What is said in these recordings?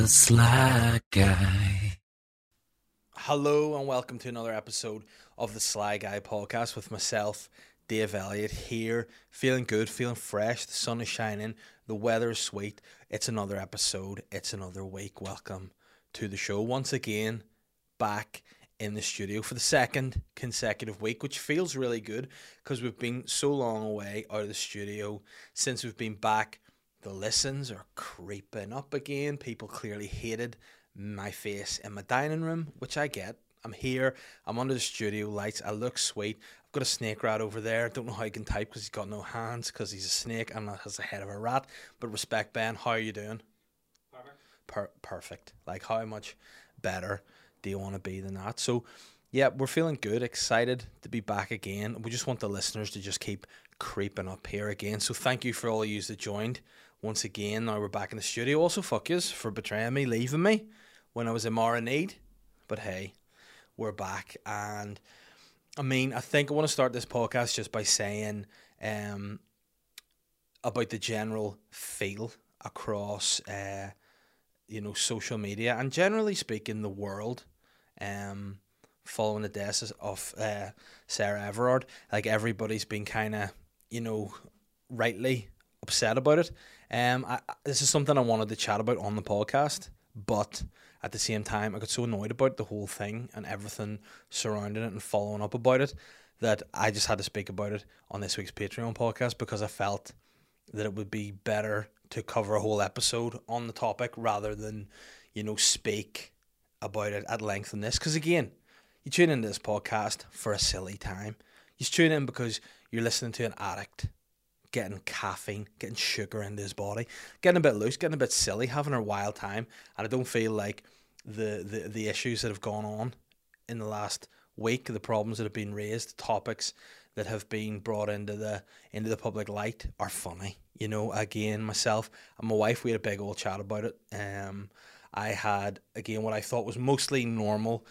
The Sly Guy. Hello and welcome to another episode of The Sly Guy Podcast with myself, Dave Elliott, here. Feeling good, feeling fresh, the sun is shining, the weather is sweet. It's another episode, it's another week. Welcome to the show once again, back in the studio for the second consecutive week, which feels really good because we've been so long away out of the studio since we've been back. The listens are creeping up again. People clearly hated my face in my dining room, which I get. I'm here. I'm under the studio lights. I look sweet. I've got a snake rat over there. Don't know how he can type because he's got no hands because he's a snake and has the head of a rat. But respect, Ben. How are you doing? Perfect. Like, how much better do you want to be than that? So, yeah, we're feeling good. Excited to be back again. We just want the listeners to just keep creeping up here again. So thank you for all of you that joined. Once again, now we're back in the studio. Also, fuck yous for betraying me, leaving me when I was in Mara Need. But hey, we're back. And I mean, I think I want to start this podcast just by saying about the general feel across, you know, social media and generally speaking, the world, following the death of Sarah Everard. Like, everybody's been kind of, you know, rightly upset about it. This is something I wanted to chat about on the podcast, but at the same time, I got so annoyed about the whole thing and everything surrounding it and following up about it that I just had to speak about it on this week's Patreon podcast because I felt that it would be better to cover a whole episode on the topic rather than, you know, speak about it at length on this. Because again, you tune into this podcast for a silly time. You tune in because you're listening to an addict getting caffeine, getting sugar into his body, getting a bit loose, getting a bit silly, having a wild time. And I don't feel like the issues that have gone on in the last week, the problems that have been raised, the topics that have been brought into the public light are funny. You know, again, myself and my wife, we had a big old chat about it. I had, again, what I thought was mostly normal,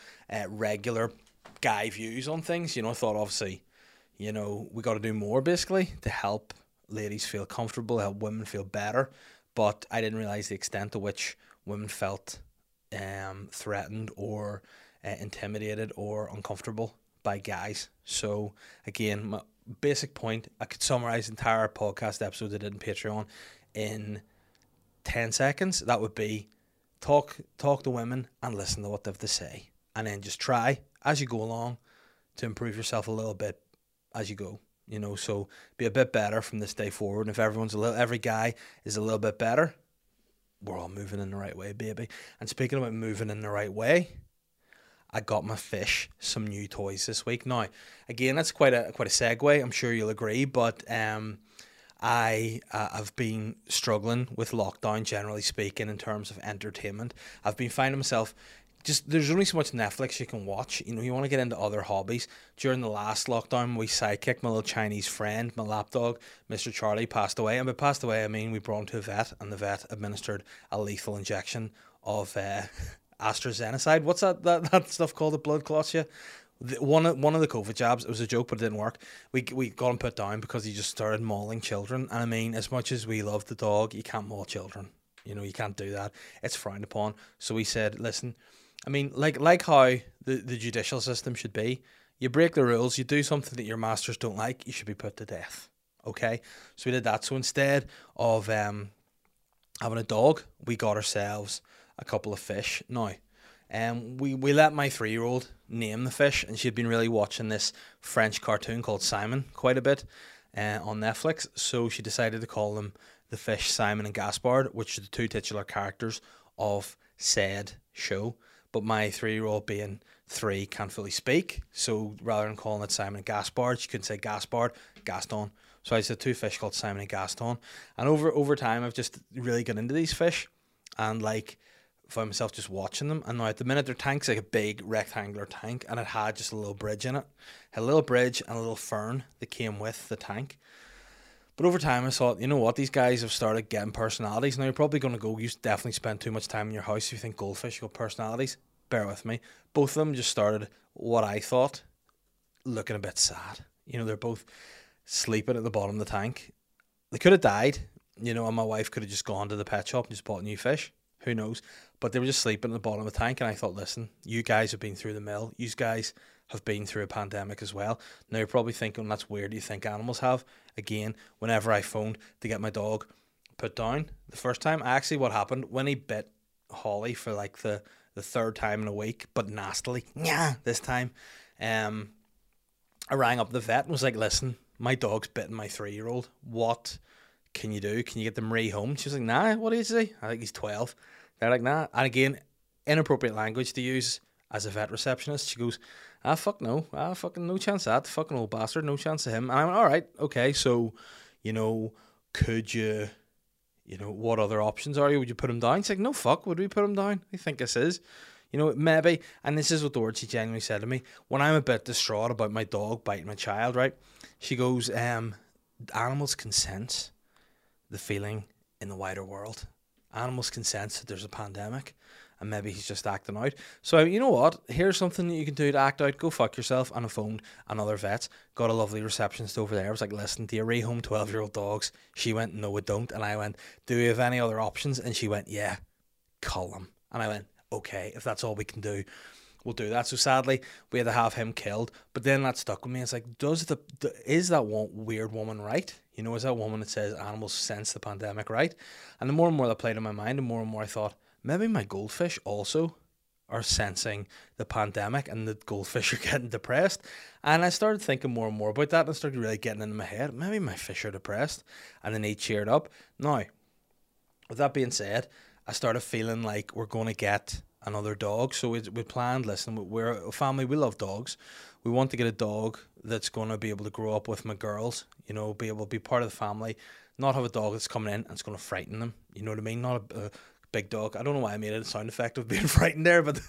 regular guy views on things. You know, I thought, obviously, you know, we got to do more, basically, to help ladies feel comfortable, help women feel better. But I didn't realise the extent to which women felt threatened or intimidated or uncomfortable by guys. So, again, my basic point, I could summarise the entire podcast episode I did on Patreon in 10 seconds. That would be talk to women and listen to what they have to say. And then just try, as you go along, to improve yourself a little bit as you go. You know, so be a bit better from this day forward. And if every guy is a little bit better, we're all moving in the right way, baby. And speaking about moving in the right way, I got my fish some new toys this week. Now, again, that's quite a segue. I'm sure you'll agree, but I've been struggling with lockdown, generally speaking, in terms of entertainment. I've been finding myself just, there's only so much Netflix you can watch. You know, you want to get into other hobbies. During the last lockdown, we sidekicked my little Chinese friend, my lapdog, Mr. Charlie, passed away. And by passed away, I mean we brought him to a vet, and the vet administered a lethal injection of AstraZenecide. What's that stuff called, the blood clots, yeah? One of the COVID jabs, it was a joke, but it didn't work. We got him put down because he just started mauling children. And I mean, as much as we love the dog, you can't maul children. You know, you can't do that. It's frowned upon. So we said, listen, I mean, like how the judicial system should be, you break the rules, you do something that your masters don't like, you should be put to death. Okay? So we did that. So instead of having a dog, we got ourselves a couple of fish. Now, we let my 3-year-old name the fish, and she'd been really watching this French cartoon called Simon quite a bit on Netflix, so she decided to call them the fish Simon and Gaspard, which are the two titular characters of said show. But my 3-year-old, being 3, can't fully speak, so rather than calling it Simon and Gaspard, she couldn't say Gaspard, Gaston. So I said two fish called Simon and Gaston, and over time I've just really got into these fish, and like, found myself just watching them. And now at the minute, their tank's like a big rectangular tank, and it had just a little bridge in it. Had a little bridge and a little fern that came with the tank. But over time I thought, you know what, these guys have started getting personalities. Now you're probably going to go, you definitely spend too much time in your house if you think goldfish got personalities. Bear with me. Both of them just started, what I thought, looking a bit sad. You know, they're both sleeping at the bottom of the tank. They could have died, you know, and my wife could have just gone to the pet shop and just bought new fish. Who knows? But they were just sleeping at the bottom of the tank. And I thought, listen, you guys have been through the mill. You guys have been through a pandemic as well. Now you're probably thinking, that's weird. You think animals have? Again, whenever I phoned to get my dog put down the first time, actually what happened when he bit Holly for like the third time in a week, but nastily, this time, I rang up the vet and was like, listen, my dog's bitten my 3-year-old. What can you do? Can you get them re-home? She was like, nah, what is he? I think he's 12. They're like, nah. And again, inappropriate language to use as a vet receptionist. She goes, ah, fuck no. Ah, fucking no chance of that. Fucking old bastard. No chance of him. And I went, all right, okay. So, you know, could you, you know, what other options are you? Would you put him down? She's like, no, fuck, would we put him down? I think this is. You know, maybe, and this is what the word she genuinely said to me, when I'm a bit distraught about my dog biting my child, right? She goes, animals can sense the feeling in the wider world. Animals can sense that there's a pandemic, and maybe he's just acting out. So, you know what? Here's something that you can do to act out. Go fuck yourself. And I phoned another vet. Got a lovely receptionist over there. I was like, listen, do you rehome 12-year-old dogs? She went, no, we don't. And I went, do we have any other options? And she went, yeah, cull them. And I went, okay, if that's all we can do, we'll do that. So sadly, we had to have him killed. But then that stuck with me. It's like, is that one weird woman right? You know, is that woman that says animals sense the pandemic right? And the more and more that played in my mind, the more and more I thought, maybe my goldfish also are sensing the pandemic and the goldfish are getting depressed. And I started thinking more and more about that and started really getting into my head. Maybe my fish are depressed and they need cheered up. Now, with that being said, I started feeling like we're going to get another dog. So we planned, listen, we're a family, we love dogs. We want to get a dog that's going to be able to grow up with my girls, you know, be able to be part of the family, not have a dog that's coming in and it's going to frighten them. You know what I mean? Not a big dog. I don't know why I made it a sound effect of being frightened there, but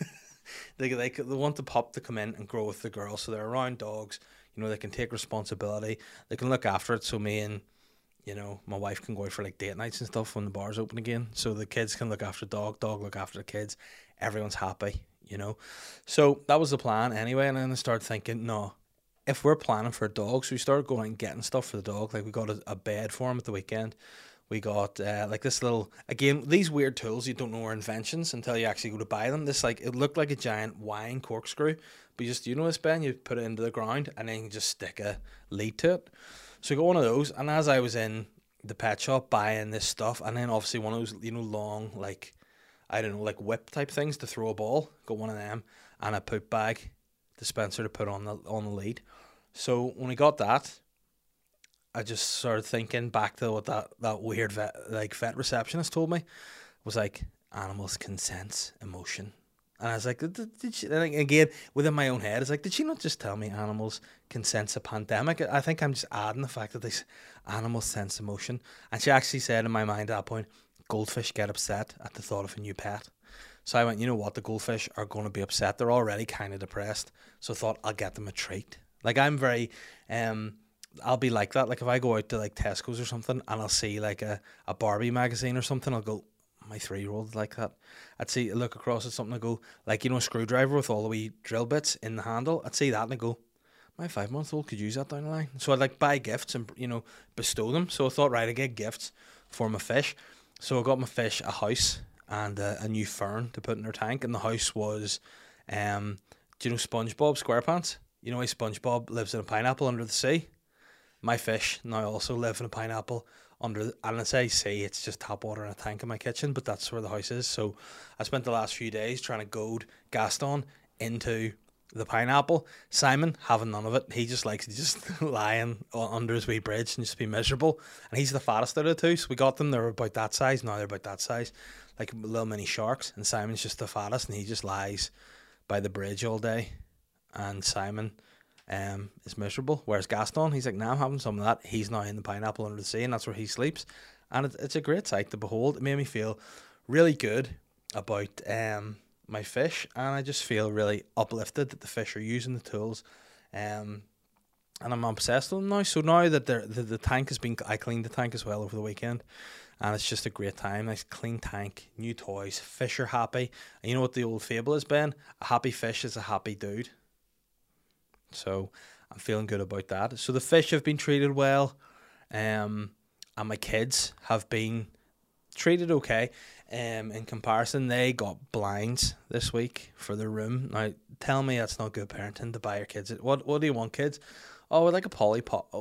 they want the pup to come in and grow with the girls. So they're around dogs, you know, they can take responsibility, they can look after it. So me and, you know, my wife can go out for like date nights and stuff when the bars open again. So the kids can look after the dog look after the kids. Everyone's happy, you know. So that was the plan anyway. And then I started thinking, no, if we're planning for a dog, so we started going and getting stuff for the dog. Like we got a bed for him at the weekend. We got like this little, again, these weird tools you don't know are inventions until you actually go to buy them. This, like, it looked like a giant wine corkscrew, but you just, you know this, Ben, you put it into the ground and then you just stick a lead to it. So I got one of those, and as I was in the pet shop buying this stuff, and then obviously one of those, you know, long, like, I don't know, like whip type things to throw a ball, got one of them, and a poop bag dispenser to put on the lead. So when I got that, I just started thinking back to what that weird vet receptionist told me. Was like, animals can sense emotion. And I was like, did she? And again, within my own head, it's like, did she not just tell me animals can sense a pandemic? I think I'm just adding the fact that these animals sense emotion. And she actually said in my mind at that point, goldfish get upset at the thought of a new pet. So I went, you know what? The goldfish are going to be upset. They're already kind of depressed. So I thought, I'll get them a treat. Like, I'm very... I'll be like that. Like if I go out to like Tesco's or something and I'll see like a Barbie magazine or something, I'll go, my 3-year-old like that. I'd see, look across at something, I go, like, you know, a screwdriver with all the wee drill bits in the handle. I'd see that and I go, my 5-month-old could use that down the line. So I'd like buy gifts and, you know, bestow them. So I thought, right, I'd get gifts for my fish. So I got my fish a house and a new fern to put in her tank. And the house was, do you know SpongeBob SquarePants? You know how SpongeBob lives in a pineapple under the sea? My fish now also live in a pineapple under, and as I say, it's just tap water in a tank in my kitchen, but that's where the house is. So I spent the last few days trying to goad Gaston into the pineapple. Simon, having none of it, he just likes to just lying under his wee bridge and just be miserable. And he's the fattest out of the two, so we got them. They were about that size. Now they're about that size, like little mini sharks. And Simon's just the fattest, and he just lies by the bridge all day. And Simon... is miserable. Whereas Gaston, he's like, nah, I'm having some of that. He's now in the pineapple under the sea, and that's where he sleeps. And it's a great sight to behold. It made me feel really good about my fish, and I just feel really uplifted that the fish are using the tools, and I'm obsessed with them now. So now that the tank has been, I cleaned the tank as well over the weekend, and it's just a great time. Nice clean tank, new toys, fish are happy. And you know what the old fable is, Ben? A happy fish is a happy dude. So I'm feeling good about that. So the fish have been treated well, and my kids have been treated okay. In comparison, they got blinds this week for their room. Now, tell me that's not good parenting to buy your kids. What do you want, kids? Oh, we'd like a poly pop.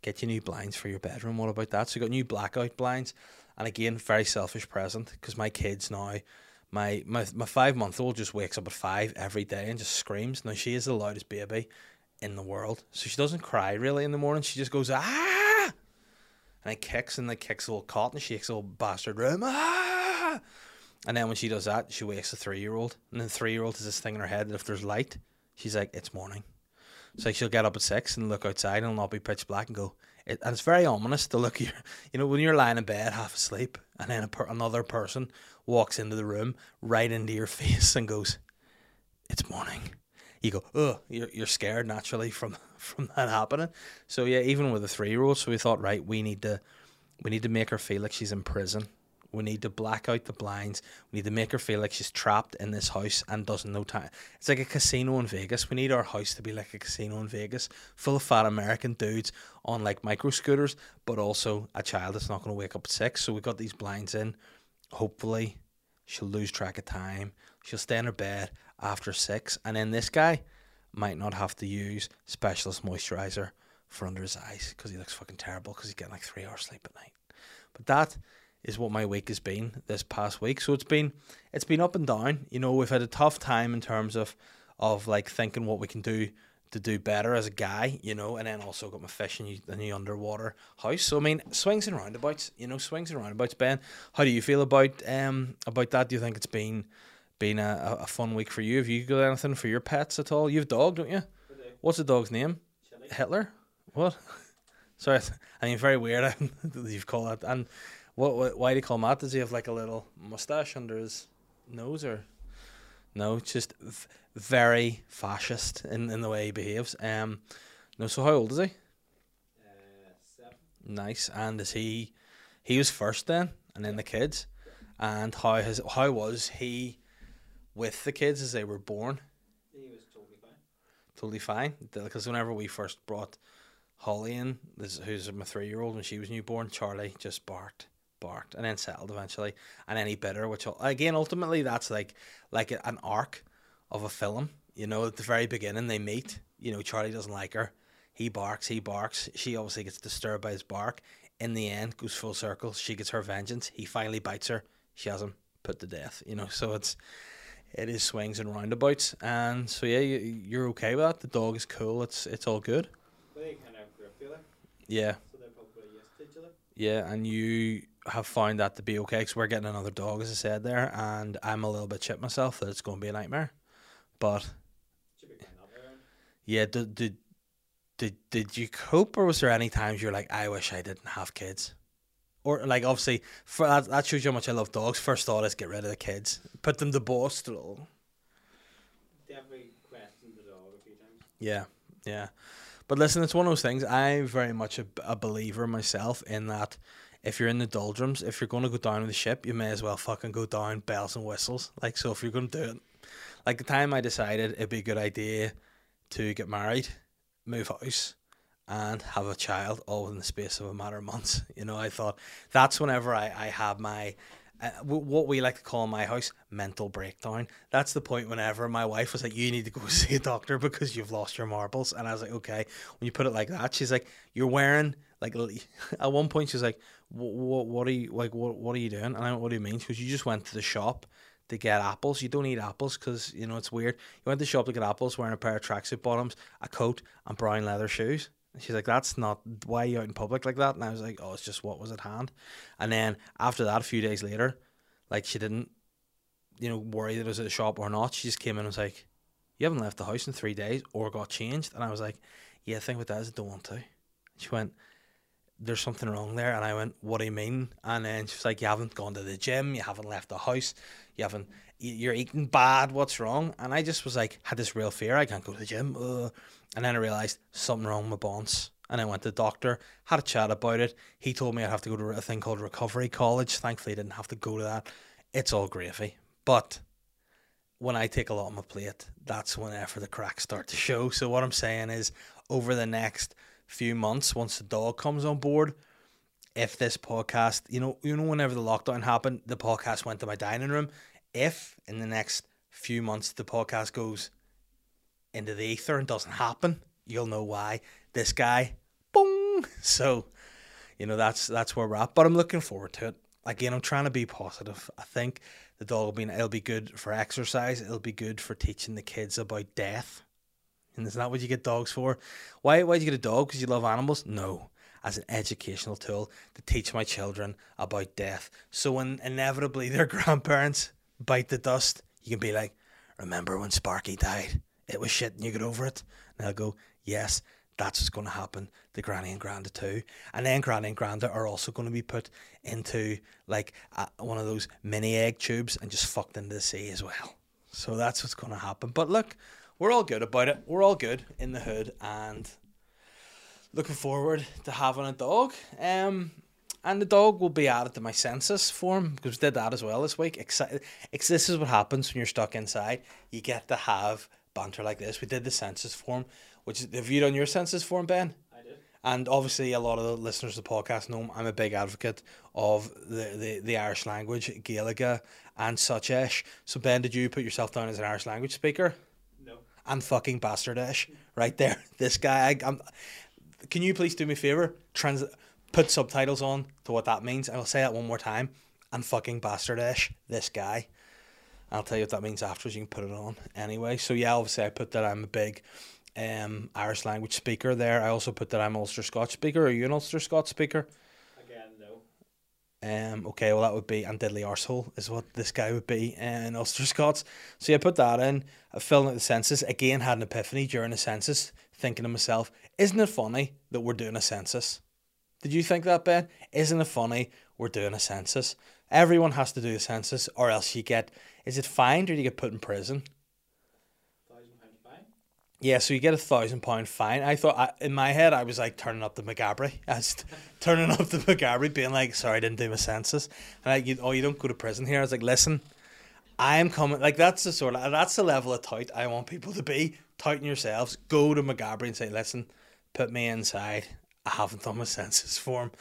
Get you new blinds for your bedroom. What about that? So you got new blackout blinds. And again, very selfish present, because my kids now, my 5-month-old just wakes up at 5 every day and just screams. Now, she is the loudest baby in the world. So she doesn't cry really in the morning. She just goes, ah! And it kicks, and it kicks the old cot and shakes the old bastard room. Ah! And then when she does that, she wakes the 3-year-old. And then the 3-year-old has this thing in her head that if there's light, she's like, it's morning. So she'll get up at 6 and look outside, and it'll not be pitch black, and go. And it's very ominous to look at your, you know, when you're lying in bed half asleep, and then another person walks into the room right into your face and goes, it's morning. You go, oh, you're scared naturally from that happening. So yeah, even with a 3-year-old, so we thought, right, we need to make her feel like she's in prison. We need to black out the blinds. We need to make her feel like she's trapped in this house and doesn't know time. It's like a casino in Vegas. We need our house to be like a casino in Vegas, full of fat American dudes on like micro scooters, but also a child that's not going to wake up at 6. So we got these blinds in. Hopefully, she'll lose track of time. She'll stay in her bed after 6. And then this guy might not have to use specialist moisturizer for under his eyes, because he looks fucking terrible because he's getting like 3 hours sleep at night. But that is what my week has been this past week. So it's been up and down. You know, we've had a tough time in terms of like thinking what we can do to do better as a guy, you know, and then also got my fish in the new underwater house. So I mean, swings and roundabouts, you know, swings and roundabouts. Ben, how do you feel about that? Do you think it's been a fun week for you? Have you got anything for your pets at all? You have a dog, don't you? I do. What's the dog's name? Chili. Hitler? What? Sorry, I mean, very weird. You've called that. And What? Why do you call him that? Does he have like a little mustache under his nose, or no? It's just very fascist in the way he behaves. No. So how old is he? 7. Nice. And is he was first then, and then the kids. And how was he with the kids as they were born? He was totally fine. Totally fine. Because whenever we first brought Holly in, who's my 3-year-old, when she was newborn, Charlie just barked, and then settled eventually, and then he bit her, which again ultimately that's like an arc of a film, you know. At the very beginning they meet, you know, Charlie doesn't like her, he barks, she obviously gets disturbed by his bark, in the end goes full circle, she gets her vengeance, he finally bites her, she has him put to death, you know. So it is swings and roundabouts. And so yeah, you're okay with that? The dog is cool, it's all good? They kind of grew up together. Yeah. So they're probably used to each other. Yeah, and you have found that to be okay, because we're getting another dog, as I said there, and I'm a little bit shit myself that it's going to be a nightmare, but should be going up there. Yeah, did you cope, or was there any times you're like, I wish I didn't have kids? Or like, obviously, for that shows you how much I love dogs. First thought is get rid of the kids, put them to Boston. Definitely questioned the dog a few times. Yeah. But listen, it's one of those things. I'm very much a believer myself in that. If you're in the doldrums, if you're going to go down with the ship, you may as well fucking go down bells and whistles. Like, so if you're going to do it, like the time I decided it'd be a good idea to get married, move house, and have a child all in the space of a matter of months. You know, I thought that's whenever I have my, what we like to call in my house, mental breakdown. That's the point whenever my wife was like, you need to go see a doctor because you've lost your marbles. And I was like, okay. When you put it like that, she's like, you're wearing, like, at one point she was like, what are you doing? And I went, what do you mean? She goes, you just went to the shop to get apples. You don't eat apples because, you know, it's weird. You went to the shop to get apples wearing a pair of tracksuit bottoms, a coat, and brown leather shoes. She's like, that's not, why are you out in public like that? And I was like, oh, it's just what was at hand. And then after that, a few days later, like, she didn't, you know, worry that it was at the shop or not. She just came in and was like, you haven't left the house in 3 days or got changed. And I was like, yeah, the thing with that is I don't want to. She went, there's something wrong there. And I went, what do you mean? And then she was like, you haven't gone to the gym, you haven't left the house, you haven't, you're eating bad, what's wrong? And I just was like, had this real fear, I can't go to the gym. And then I realised something wrong with my bones. And I went to the doctor, had a chat about it. He told me I'd have to go to a thing called recovery college. Thankfully I didn't have to go to that. It's all gravy. But when I take a lot on my plate, that's whenever the cracks start to show. So what I'm saying is, over the next few months, once the dog comes on board, if this podcast, you know, whenever the lockdown happened, the podcast went to my dining room. If in the next few months the podcast goes into the ether and doesn't happen, you'll know why. This guy, boom. So, you know, that's where we're at. But I'm looking forward to it. Again, I'm trying to be positive. I think the dog it'll be good for exercise. It'll be good for teaching the kids about death. And isn't that what you get dogs for? Why do you get a dog? Because you love animals? No. As an educational tool to teach my children about death. So when inevitably their grandparents bite the dust, you can be like, remember when Sparky died? It was shit and you get over it. And they'll go, yes, that's what's going to happen to Granny and Granda too. And then Granny and Granda are also going to be put into like one of those mini egg tubes and just fucked into the sea as well. So that's what's going to happen. But look, we're all good about it. We're all good in the hood and looking forward to having a dog. And the dog will be added to my census form because we did that as well this week. This is what happens when you're stuck inside. You get to have banter like this. We did the census form, which have you done your census form, Ben? I did. And obviously a lot of the listeners of the podcast know I'm a big advocate of the Irish language, Gaeliga and such ish. So Ben, did you put yourself down as an Irish language speaker? No. I'm fucking bastardish right there. This guy, can you please do me a favour? Put subtitles on to what that means. And I'll say that one more time. I'm fucking bastardish, this guy. I'll tell you what that means afterwards. You can put it on anyway. So yeah, obviously I put that I'm a big Irish language speaker there. I also put that I'm an Ulster Scots speaker. Are you an Ulster Scots speaker? Again, no. Okay, well that would be, and diddly arsehole is what this guy would be in Ulster Scots. So yeah, I put that in. I filled out the census. Again, had an epiphany during the census, thinking to myself, isn't it funny that we're doing a census? Did you think that, Ben? Isn't it funny we're doing a census? Everyone has to do a census or else you get, is it fined or do you get put in prison? £1,000 fine? Yeah, so you get £1,000 fine. I thought, in my head, I was like turning up the McGabry. I was turning up the McGabry, being like, sorry, I didn't do my census. And like, you don't go to prison here. I was like, listen, I am coming. Like, that's the level of tout I want people to be. Touting yourselves, go to McGabry and say, listen, put me inside. I haven't done my census form.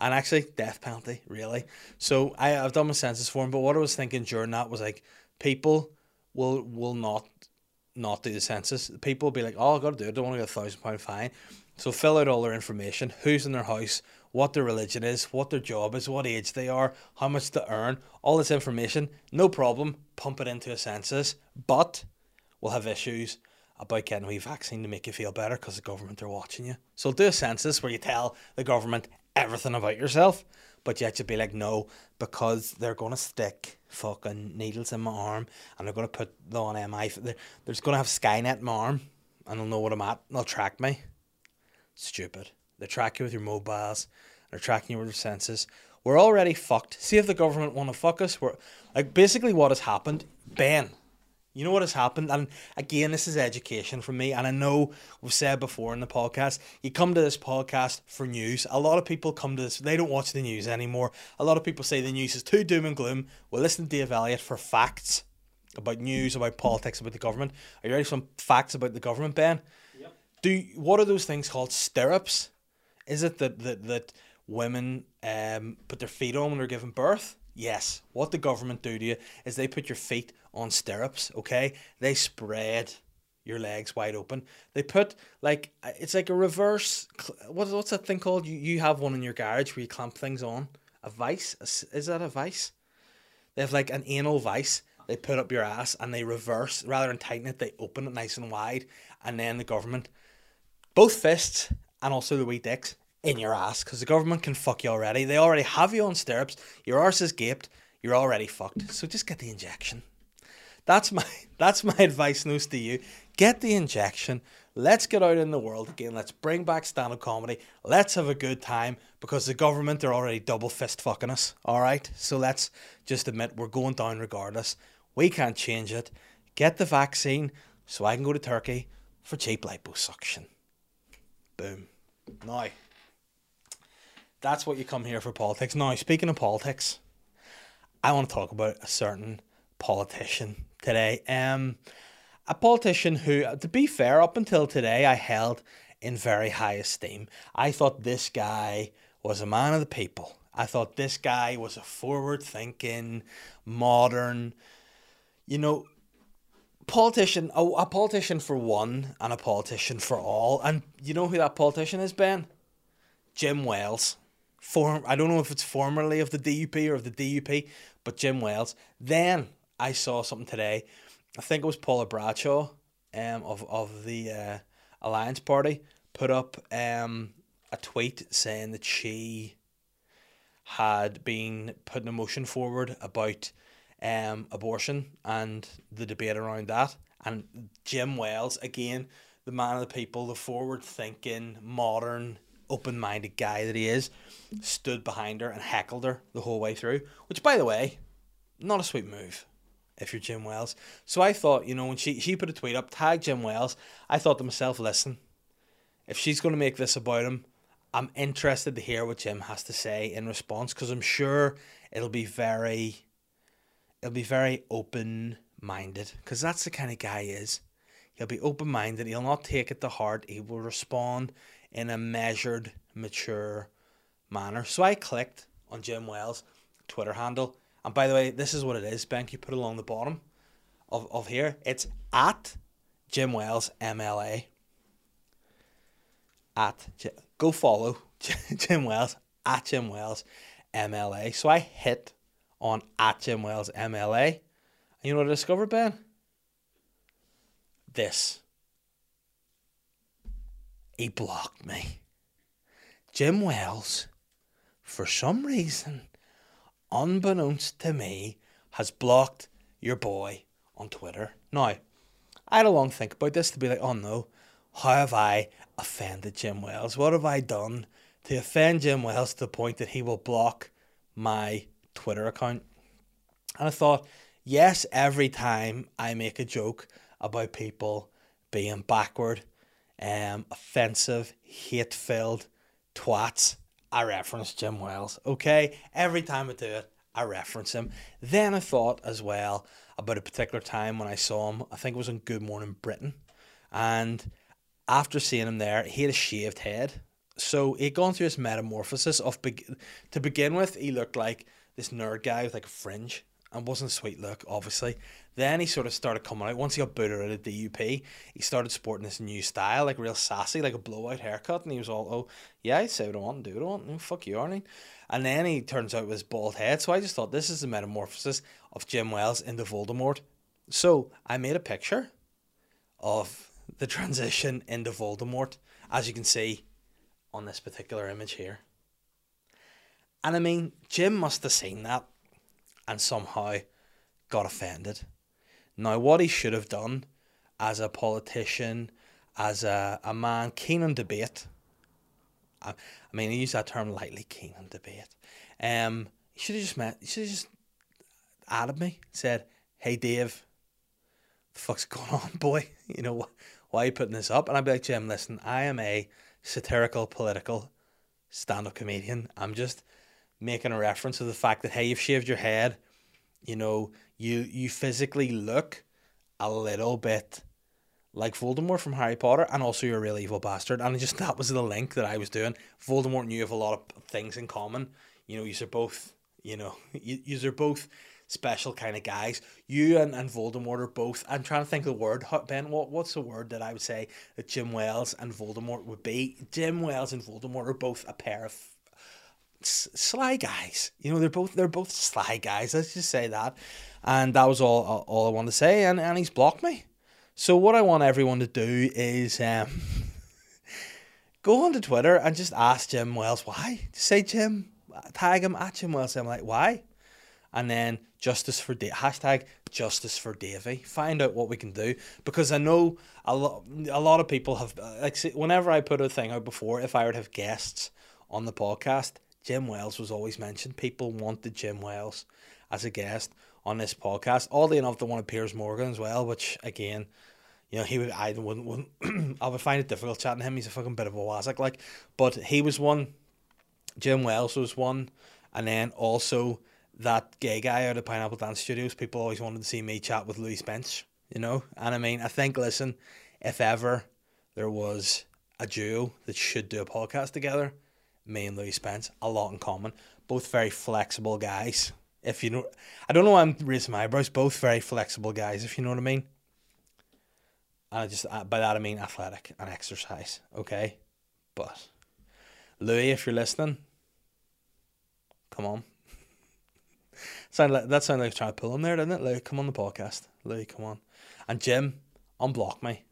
And actually, death penalty, really. So I've done my census form, but what I was thinking during that was like, people will not do the census. People will be like, oh, I've got to do it. I don't want to get a £1,000 fine. So fill out all their information, who's in their house, what their religion is, what their job is, what age they are, how much they earn, all this information, no problem, pump it into a census, but we'll have issues about getting a wee vaccine to make you feel better because the government are watching you. So do a census where you tell the government everything about yourself, but yet you'd be like, no, because they're going to stick fucking needles in my arm and they're going to put on MI. They're just going to have Skynet in my arm and they'll know what I'm at and they'll track me. Stupid. They track you with your mobiles. They're tracking you with your census. We're already fucked. See if the government want to fuck us. We're like, basically what has happened, Ben, you know what has happened? And again, this is education for me. And I know we've said before in the podcast, you come to this podcast for news. A lot of people come to this, they don't watch the news anymore. A lot of people say the news is too doom and gloom. Well, listen to Dave Elliott for facts about news, about politics, about the government. Are you ready for some facts about the government, Ben? Yep. What are those things called? Stirrups? Is it that women put their feet on when they're giving birth? Yes. What the government do to you is they put your feet on stirrups, okay? They spread your legs wide open. They put, like, it's like a reverse, what's that thing called? You have one in your garage where you clamp things on. A vice? Is that a vice? They have, like, an anal vice. They put up your ass and they reverse. Rather than tighten it, they open it nice and wide. And then the government, both fists and also the wee dicks, in your ass, because the government can fuck you already. They already have you on stirrups. Your arse is gaped. You're already fucked. So just get the injection. That's my advice, Noose, to you. Get the injection. Let's get out in the world again. Let's bring back stand-up comedy. Let's have a good time, because the government are already double fist fucking us. All right? So let's just admit we're going down regardless. We can't change it. Get the vaccine so I can go to Turkey for cheap liposuction. Boom. Now, that's what you come here for, politics. Now, speaking of politics, I want to talk about a certain politician today. A politician who, to be fair, up until today, I held in very high esteem. I thought this guy was a man of the people. I thought this guy was a forward-thinking, modern, you know, politician, a politician for one and a politician for all. And you know who that politician is, Ben? Jim Wells. I don't know if it's formerly of the DUP or of the DUP, but Jim Wells. Then I saw something today. I think it was Paula Bradshaw of the Alliance Party put up a tweet saying that she had been putting a motion forward about abortion and the debate around that. And Jim Wells, again, the man of the people, the forward-thinking, modern, open-minded guy that he is, stood behind her and heckled her the whole way through, which, by the way, not a sweet move if you're Jim Wells. So I thought, you know, when she put a tweet up, tagged Jim Wells, I thought to myself, listen, if she's going to make this about him, I'm interested to hear what Jim has to say in response, because I'm sure it'll be very open-minded, because that's the kind of guy he is. He'll be open-minded, he'll not take it to heart, he will respond in a measured, mature manner. So I clicked on Jim Wells' Twitter handle. And by the way, this is what it is, Ben, you put along the bottom of here. It's at Jim Wells MLA. Go follow Jim Wells, at Jim Wells MLA. So I hit on at Jim Wells MLA. And you know what I discovered, Ben? This. He blocked me. Jim Wells, for some reason, unbeknownst to me, has blocked your boy on Twitter. Now, I had a long think about this to be like, oh no, how have I offended Jim Wells? What have I done to offend Jim Wells to the point that he will block my Twitter account? And I thought, yes, every time I make a joke about people being backward, offensive, hate-filled twats, I reference Jim Wells, okay? Every time I do it, I reference him. Then I thought as well about a particular time when I saw him, I think it was on Good Morning Britain, and after seeing him there, he had a shaved head. So he'd gone through this metamorphosis of, to begin with, he looked like this nerd guy with like a fringe, and wasn't a sweet look, obviously. Then he sort of started coming out. Once he got booted out of DUP, he started sporting this new style, like real sassy, like a blowout haircut. And he was all, oh, yeah, I say what I want, do what I want. No, fuck you, Arnie. And then he turns out with his bald head. So I just thought, this is the metamorphosis of Jim Wells into Voldemort. So I made a picture of the transition into Voldemort, as you can see on this particular image here. And I mean, Jim must have seen that and somehow got offended. Now, what he should have done as a politician, as a man keen on debate, I mean, I use that term lightly, keen on debate, he should have just added me, said, hey, Dave, what the fuck's going on, boy? You know, why are you putting this up? And I'd be like, Jim, listen, I am a satirical, political stand-up comedian. I'm just making a reference to the fact that, hey, you've shaved your head, you know, you physically look a little bit like Voldemort from Harry Potter, and also you're a real evil bastard. And just that was the link that I was doing. Voldemort and you have a lot of things in common. You know, you're both special kind of guys. You and Voldemort are both, I'm trying to think of the word, Ben, what's the word that I would say that Jim Wells and Voldemort would be? Jim Wells and Voldemort are both a pair of sly guys. You know, they're both sly guys, let's just say that. And that was all I wanted to say, and he's blocked me. So what I want everyone to do is go onto Twitter and just ask Jim Wells why. Just say Jim, tag him at Jim Wells, I'm like, why? And then justice for Davey, hashtag justice for Davey. Find out what we can do, because I know a lot of people have, like, whenever I put a thing out before, if I would have guests on the podcast, Jim Wells was always mentioned. People wanted Jim Wells as a guest on this podcast. Oddly enough, they wanted Piers Morgan as well, which again, you know, I would find it difficult chatting to him. He's a fucking bit of a wassack, like. But he was one. Jim Wells was one, and then also that gay guy out of Pineapple Dance Studios. People always wanted to see me chat with Louis Spence, you know. And I mean, I think, listen, if ever there was a duo that should do a podcast together, me and Louis Spence, a lot in common. Both very flexible guys. If you know, I don't know why I'm raising my eyebrows. Both very flexible guys, if you know what I mean. And I just, by that I mean athletic and exercise, okay? But Louis, if you're listening, come on. That sounded like trying to pull him there, didn't it? Louis, come on the podcast. Louis, come on. And Jim, unblock me,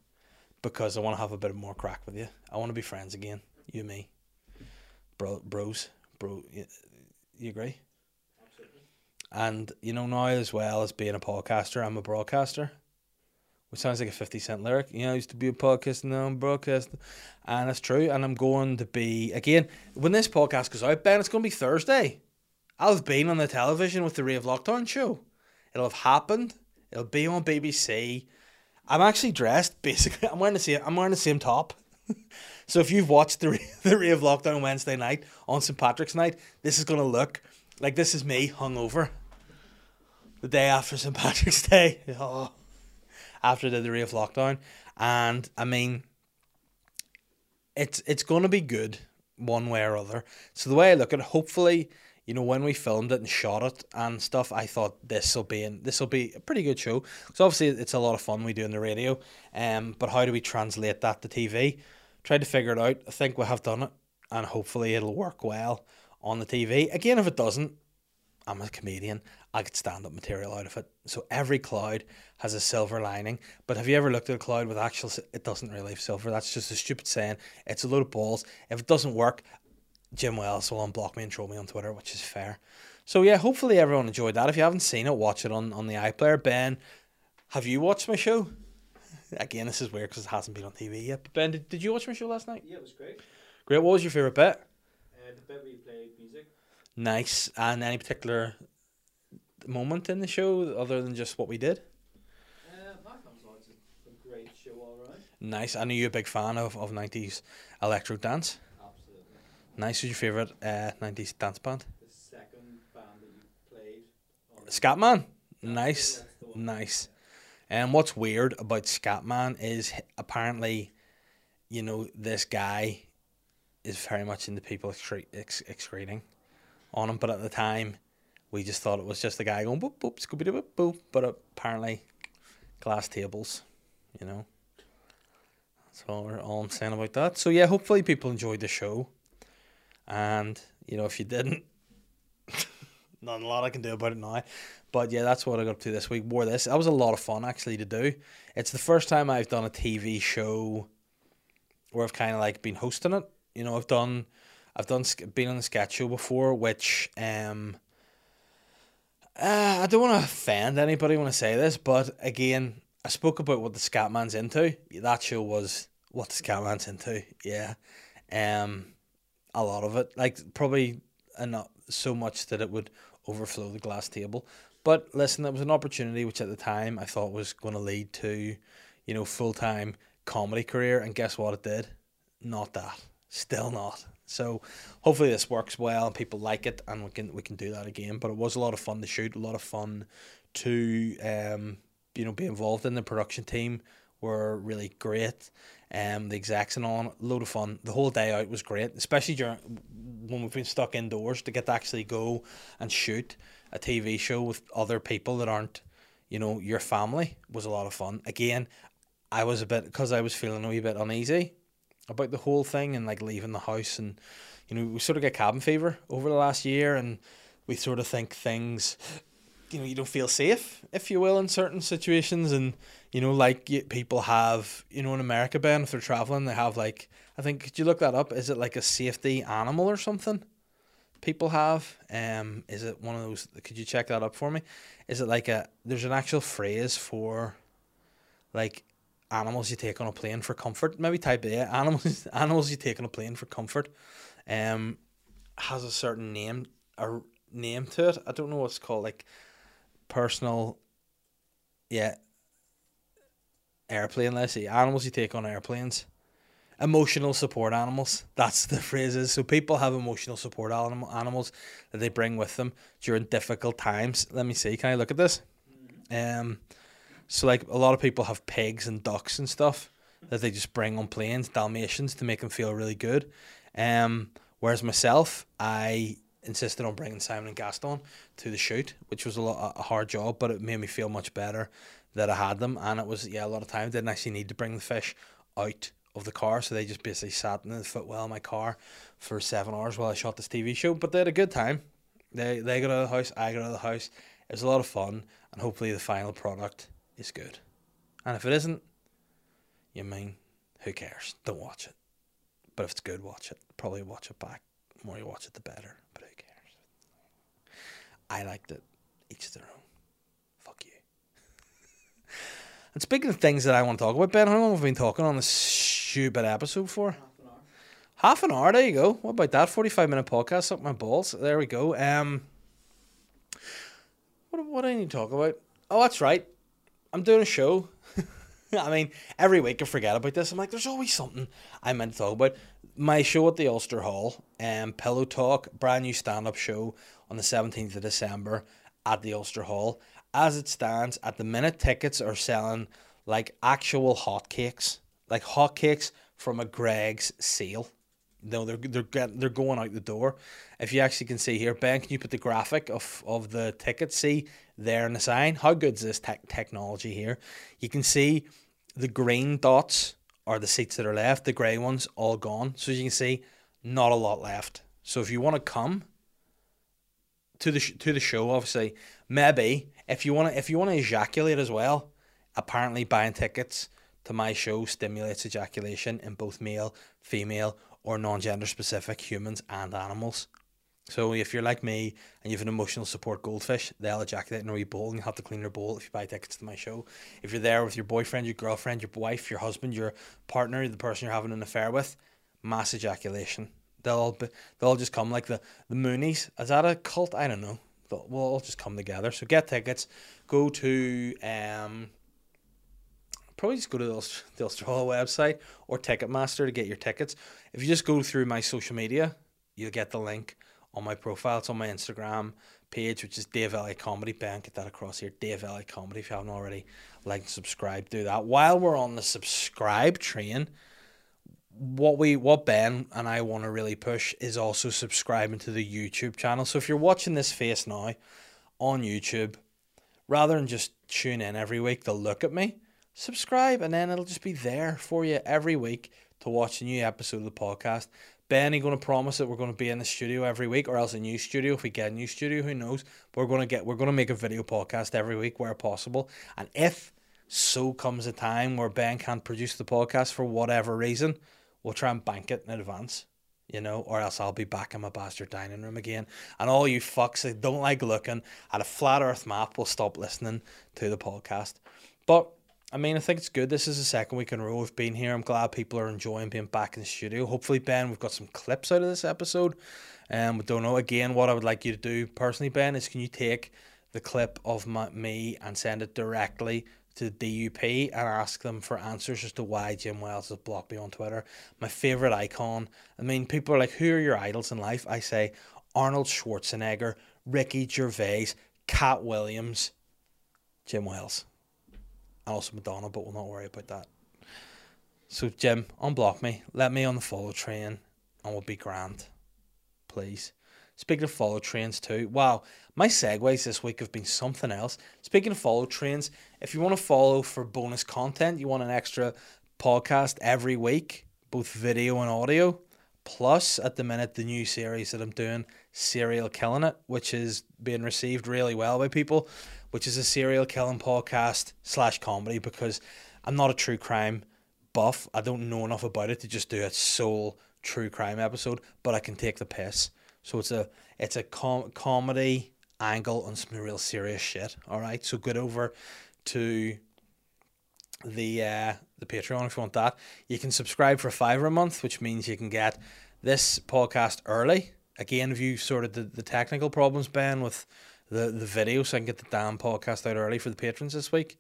because I want to have a bit more crack with you. I want to be friends again, you and me. Bros, you agree? Absolutely. And, you know, now as well as being a podcaster, I'm a broadcaster, which sounds like a 50 Cent lyric. You know, I used to be a podcaster, now I'm broadcasting. And it's true, and I'm going to be, again, when this podcast goes out, Ben, it's going to be Thursday. I'll have been on the television with the Rave Lockdown show. It'll have happened. It'll be on BBC. I'm actually dressed, basically. I'm wearing the same top. So if you've watched the Rave Lockdown Wednesday night on St Patrick's night, this is going to look like this is me hungover. The day after St Patrick's Day. Oh, after I did the Rave Lockdown. And, I mean, it's going to be good one way or other. So the way I look at it, hopefully... You know, when we filmed it and shot it and stuff, I thought this will be a pretty good show. So obviously it's a lot of fun we do on the radio. But how do we translate that to TV? Tried to figure it out. I think we have done it, and hopefully it'll work well on the TV. Again, if it doesn't, I'm a comedian. I get stand-up material out of it. So every cloud has a silver lining. But have you ever looked at a cloud with actual? It doesn't really have silver. That's just a stupid saying. It's a load of balls. If it doesn't work, Jim Wells will unblock me and troll me on Twitter, which is fair. So yeah, hopefully everyone enjoyed that. If you haven't seen it, watch it on the iPlayer. Ben, have you watched my show? Again, this is weird because it hasn't been on TV yet. But Ben, did you watch my show last night? Yeah, it was great. Great. What was your favourite bit? The bit where you played music. Nice. And any particular moment in the show other than just what we did? That comes out as a great show, all right. Nice. I know you're a big fan of 90s electro dance. Nice. Who's your favourite 90s dance band? The second band that you played. Scatman. Nice. Nice. And what's weird about Scatman is apparently, you know, this guy is very much into people excreting on him. But at the time, we just thought it was just the guy going, boop, boop, scooby-doo, boop, boop. But apparently, glass tables, you know. That's all I'm saying about that. So, yeah, hopefully people enjoyed the show. And, you know, if you didn't, not a lot I can do about it now. But, yeah, that's what I got up to this week. Wore this. That was a lot of fun, actually, to do. It's the first time I've done a TV show where I've kind of, like, been hosting it. You know, I've been on the sketch show before, which, I don't want to offend anybody when I say this, but, again, I spoke about what the Scatman's into. That show was what the Scatman's into, yeah. A lot of it, like, probably not so much that it would overflow the glass table. But listen, that was an opportunity which at the time I thought was going to lead to, you know, full-time comedy career. And guess what it did? Not that. Still not. So hopefully this works well and people like it and we can do that again. But it was a lot of fun to shoot, a lot of fun to, you know, be involved in. The production team were really great. The execs and all, load of fun. The whole day out was great, especially when we've been stuck indoors, to get to actually go and shoot a TV show with other people that aren't, you know, your family, was a lot of fun. Again, I was a bit, because I was feeling a wee bit uneasy about the whole thing and like leaving the house, and, you know, we sort of get cabin fever over the last year, and we sort of think things, you know, you don't feel safe, if you will, in certain situations. And, you know, like, people have, you know, in America, Ben, if they're traveling, they have, like, I think, could you look that up? Is it like a safety animal or something people have? Is it one of those, could you check that up for me? Is it like there's an actual phrase for, like, animals you take on a plane for comfort? Maybe type it, yeah, animals you take on a plane for comfort. Has a certain name, a name to it. I don't know what it's called, like, personal, yeah, airplane, let's see, animals you take on airplanes, emotional support animals, that's the phrase is. So people have emotional support animals that they bring with them during difficult times. Let me see, can I look at this? So, like, a lot of people have pigs and ducks and stuff that they just bring on planes, Dalmatians, to make them feel really good. Whereas myself, I insisted on bringing Simon and Gaston to the shoot, which was a hard job, but it made me feel much better that I had them. And it was, yeah, a lot of time. I didn't actually need to bring the fish out of the car, so they just basically sat in the footwell of my car for 7 hours while I shot this TV show. But they had a good time. They got out of the house, I got out of the house. It was a lot of fun, and hopefully the final product is good. And if it isn't, you mean, who cares? Don't watch it. But if it's good, watch it. Probably watch it back. The more you watch it, the better. But who cares? I liked it. Each their own. Fuck you. And speaking of things that I want to talk about, Ben, how long have we been talking on this stupid episode for? Half an hour, there you go. What about that? 45-minute podcast up my balls. There we go. What do I need to talk about? Oh, that's right. I'm doing a show. I mean, every week I forget about this. I'm like, there's always something I meant to talk about. My show at the Ulster Hall, Pillow Talk, brand new stand-up show on the 17th of December at the Ulster Hall. As it stands, at the minute, tickets are selling like actual hotcakes. Like hotcakes from a Greg's sale. No, they're going out the door. If you actually can see here, Ben, can you put the graphic of the ticket? See there in the sign. How good is this technology here? You can see the green dots are the seats that are left. The grey ones all gone. So as you can see, not a lot left. So if you want to come to the show, obviously, maybe if you want to ejaculate as well, apparently buying tickets to my show stimulates ejaculation in both male, female, or non-gender specific humans and animals. So if you're like me and you have an emotional support goldfish, they'll ejaculate in a wee bowl and you have to clean their bowl if you buy tickets to my show. If you're there with your boyfriend, your girlfriend, your wife, your husband, your partner, the person you're having an affair with, mass ejaculation. They'll just come like the Moonies. Is that a cult? I don't know. We'll all just come together. So get tickets. Go to... Probably just go to the Ulster Hall website or Ticketmaster to get your tickets. If you just go through my social media, you'll get the link on my profile. It's on my Instagram page, which is Dave Elliott Comedy. Ben, get that across here. Dave Elliott Comedy. If you haven't already liked and subscribed, do that. While we're on the subscribe train, what Ben and I want to really push is also subscribing to the YouTube channel. So if you're watching this face now on YouTube, rather than just tune in every week to look at me, subscribe, and then it'll just be there for you every week to watch a new episode of the podcast. Benny going to promise that we're going to be in the studio every week, or else a new studio. If we get a new studio, who knows? But we're going to make a video podcast every week where possible. And if so comes a time where Ben can't produce the podcast for whatever reason, we'll try and bank it in advance, you know, or else I'll be back in my bastard dining room again. And all you fucks that don't like looking at a flat earth map will stop listening to the podcast. But I mean, I think it's good. This is the second week in a row we've been here. I'm glad people are enjoying being back in the studio. Hopefully, Ben, we've got some clips out of this episode. We don't know. Again, what I would like you to do personally, Ben, is can you take the clip of me and send it directly to the DUP and ask them for answers as to why Jim Wells has blocked me on Twitter. My favourite icon. I mean, people are like, who are your idols in life? I say Arnold Schwarzenegger, Ricky Gervais, Cat Williams, Jim Wells. And also Madonna, but we'll not worry about that. So, Jim, unblock me. Let me on the follow train, and we'll be grand. Please. Speaking of follow trains, too. Wow, my segues this week have been something else. Speaking of follow trains, if you want to follow for bonus content, you want an extra podcast every week, both video and audio, plus, at the minute, the new series that I'm doing, Serial Killing It, which is being received really well by people, which is a serial killing podcast / comedy, because I'm not a true crime buff. I don't know enough about it to just do a sole true crime episode, but I can take the piss. So it's a comedy angle on some real serious shit. All right, so get over to the Patreon if you want that. You can subscribe for $5 a month, which means you can get this podcast early. Again, if you sorted the technical problems, Ben, with the video, so I can get the damn podcast out early for the patrons this week.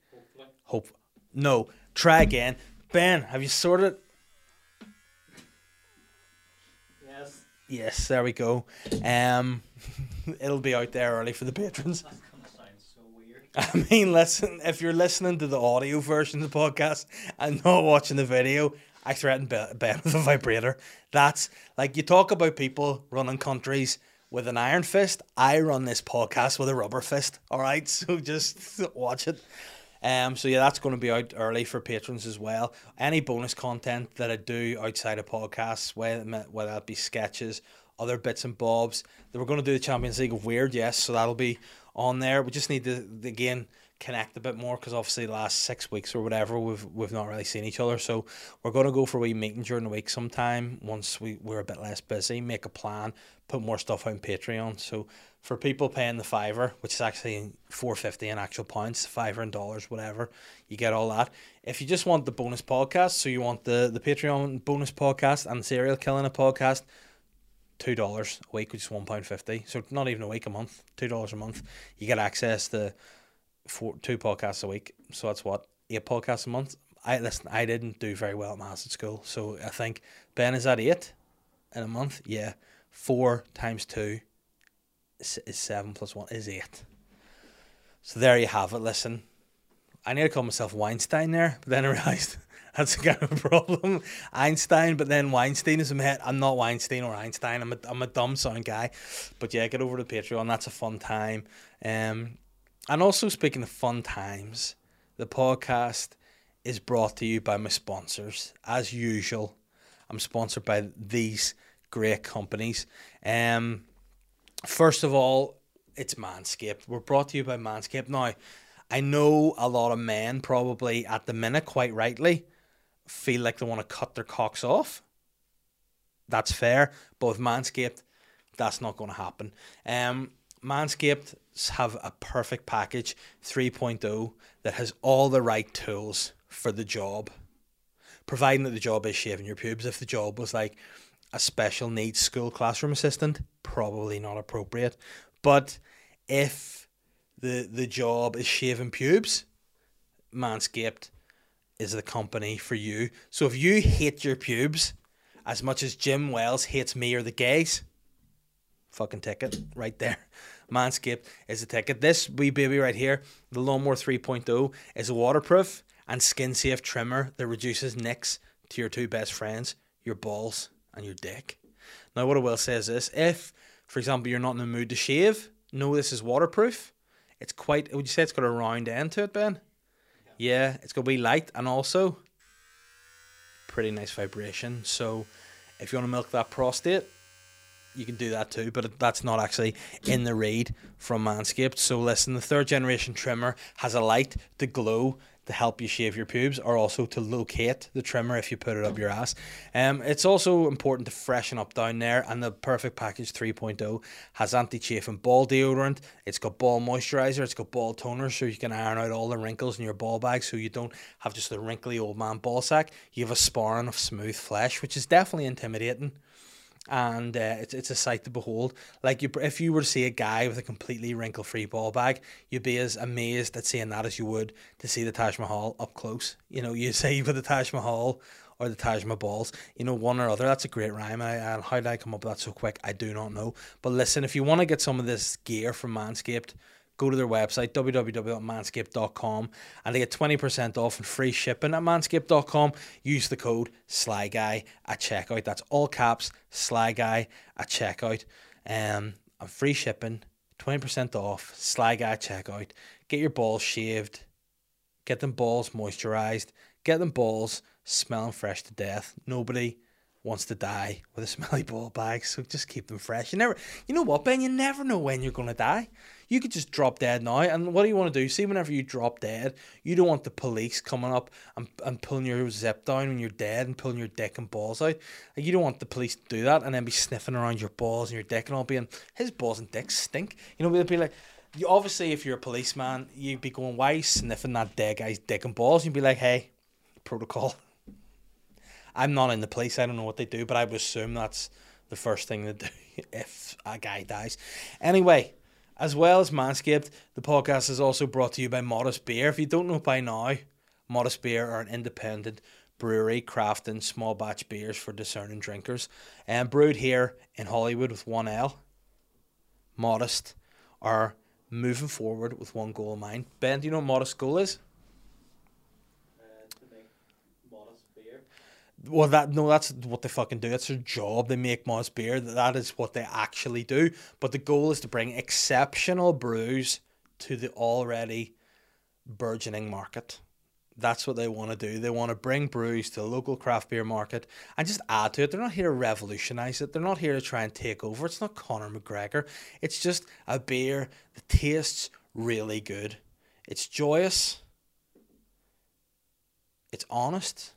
Hopefully. No, try again. Ben, have you sorted it? Yes. Yes, there we go. It'll be out there early for the patrons. That's gonna sound so weird. I mean, listen, if you're listening to the audio version of the podcast and not watching the video, I threatened Ben with a vibrator. That's like, you talk about people running countries with an iron fist. I run this podcast with a rubber fist. All right, so just watch it. So yeah, that's going to be out early for patrons as well. Any bonus content that I do outside of podcasts, whether that be sketches, other bits and bobs. They were going to do the Champions League of Weird, yes, so that'll be on there. We just need to, again, connect a bit more, because obviously the last 6 weeks or whatever, we've not really seen each other. So we're going to go for a wee meeting during the week sometime once we're a bit less busy, make a plan, put more stuff on Patreon. So for people paying the £5, which is actually $4.50 in actual pounds, £5 in dollars, whatever, you get all that. If you just want the bonus podcast, so you want the Patreon bonus podcast and Serial Killing a podcast, $2 a week, which is £1.50. So not even a week, a month, $2 a month. You get access to two podcasts a week. So that's what, 8 podcasts a month. I didn't do very well at maths at school. So I think Ben is at 8 in a month. Yeah. 4 times 2 is 7 plus 1 is 8. So there you have it. Listen, I need to call myself Weinstein there, but then I realised that's a kind of a problem. Einstein, but then Weinstein is in my head. I'm not Weinstein or Einstein. I'm a dumb sound guy. But yeah, get over to Patreon. That's a fun time. And also, speaking of fun times, the podcast is brought to you by my sponsors. As usual, I'm sponsored by these great companies. First of all, it's Manscaped. We're brought to you by Manscaped. Now, I know a lot of men probably at the minute, quite rightly, feel like they want to cut their cocks off. That's fair. But with Manscaped, that's not going to happen. Manscaped have a perfect package 3.0 that has all the right tools for the job, providing that the job is shaving your pubes. If the job was like a special needs school classroom assistant, probably not appropriate. But if the job is shaving pubes, Manscaped is the company for you. So if you hate your pubes as much as Jim Wells hates me or the gays, fucking ticket right there. Manscaped is a ticket. This wee baby right here, the Lawnmower 3.0, is a waterproof and skin-safe trimmer that reduces nicks to your two best friends, your balls and your dick. Now, what I will say is this. If, for example, you're not in the mood to shave, no, this is waterproof. It's quite, would you say it's got a round end to it, Ben? Yeah, it's got a wee light and also pretty nice vibration. So if you want to milk that prostate, you can do that too, but that's not actually in the read from Manscaped. So listen, the third generation trimmer has a light to glow to help you shave your pubes, or also to locate the trimmer if you put it up your ass. It's also important to freshen up down there, and the Perfect Package 3.0 has anti-chafing ball deodorant, it's got ball moisturizer, it's got ball toner, so you can iron out all the wrinkles in your ball bag so you don't have just a wrinkly old man ball sack. You have a sparring of smooth flesh, which is definitely intimidating. And it's a sight to behold. Like, if you were to see a guy with a completely wrinkle-free ball bag, you'd be as amazed at seeing that as you would to see the Taj Mahal up close. You know, you say with the Taj Mahal or the Taj Mahal balls, you know, one or other. That's a great rhyme. And how did I come up with that so quick? I do not know. But listen, if you want to get some of this gear from Manscaped, go to their website, www.manscaped.com, and they get 20% off and free shipping at manscaped.com. Use the code SLYGUY at checkout. That's all caps, SLYGUY at checkout. And free shipping, 20% off, SLYGUY at checkout. Get your balls shaved. Get them balls moisturized. Get them balls smelling fresh to death. Nobody wants to die with a smelly ball bag, so just keep them fresh. You know what, Ben? You never know when you're going to die. You could just drop dead now, and what do you want to do? See, whenever you drop dead, you don't want the police coming up and pulling your zip down when you're dead and pulling your dick and balls out. Like, you don't want the police to do that and then be sniffing around your balls and your dick and all, being, his balls and dick stink. You know, they'd be like, you, obviously, if you're a policeman, you'd be going, why are you sniffing that dead guy's dick and balls? You'd be like, hey, protocol. I'm not in the police, I don't know what they do, but I would assume that's the first thing they do if a guy dies. Anyway, as well as Manscaped, the podcast is also brought to you by Modest Beer. If you don't know by now, Modest Beer are an independent brewery crafting small batch beers for discerning drinkers. Brewed here in Hollywood with one L. Modest are moving forward with one goal in mind. Ben, do you know what Modest goal is? Well, that's what they fucking do. That's their job. They make Modest Beer. That is what they actually do. But the goal is to bring exceptional brews to the already burgeoning market. That's what they want to do. They want to bring brews to the local craft beer market and just add to it. They're not here to revolutionise it. They're not here to try and take over. It's not Conor McGregor. It's just a beer that tastes really good. It's joyous. It's honest.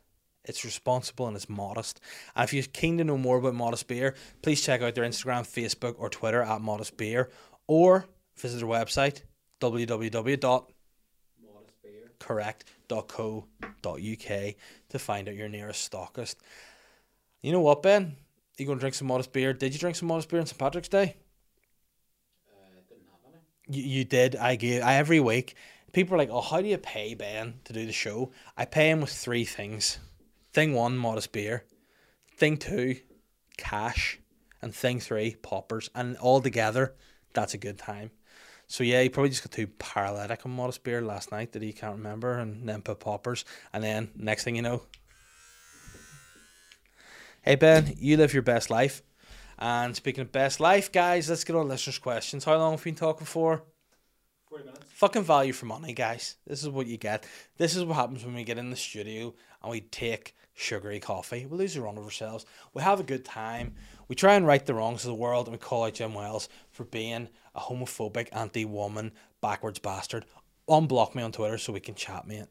It's responsible and it's modest. And if you're keen to know more about Modest Beer, please check out their Instagram, Facebook or Twitter at Modest Beer, or visit their website, www.modestbeer.co.uk, to find out your nearest stockist. You know what, Ben? You going to drink some Modest Beer? Did you drink some Modest Beer on St Patrick's Day? Didn't have any. You did. I every week. People are like, oh, how do you pay Ben to do the show? I pay him with three things. Thing one, Modest Beer. Thing two, cash. And thing three, poppers. And all together, that's a good time. So yeah, he probably just got too paralytic on Modest Beer last night that he can't remember, and then put poppers. And then next thing you know, hey Ben, you live your best life. And speaking of best life, guys, let's get on listeners' questions. How long have we been talking for? 40 minutes. Fucking value for money, guys. This is what you get. This is what happens when we get in the studio and we take sugary coffee. We lose the run of ourselves. We have a good time. We try and right the wrongs of the world, and we call out Jim Wells for being a homophobic, anti-woman, backwards bastard. Unblock me on Twitter so we can chat, mate.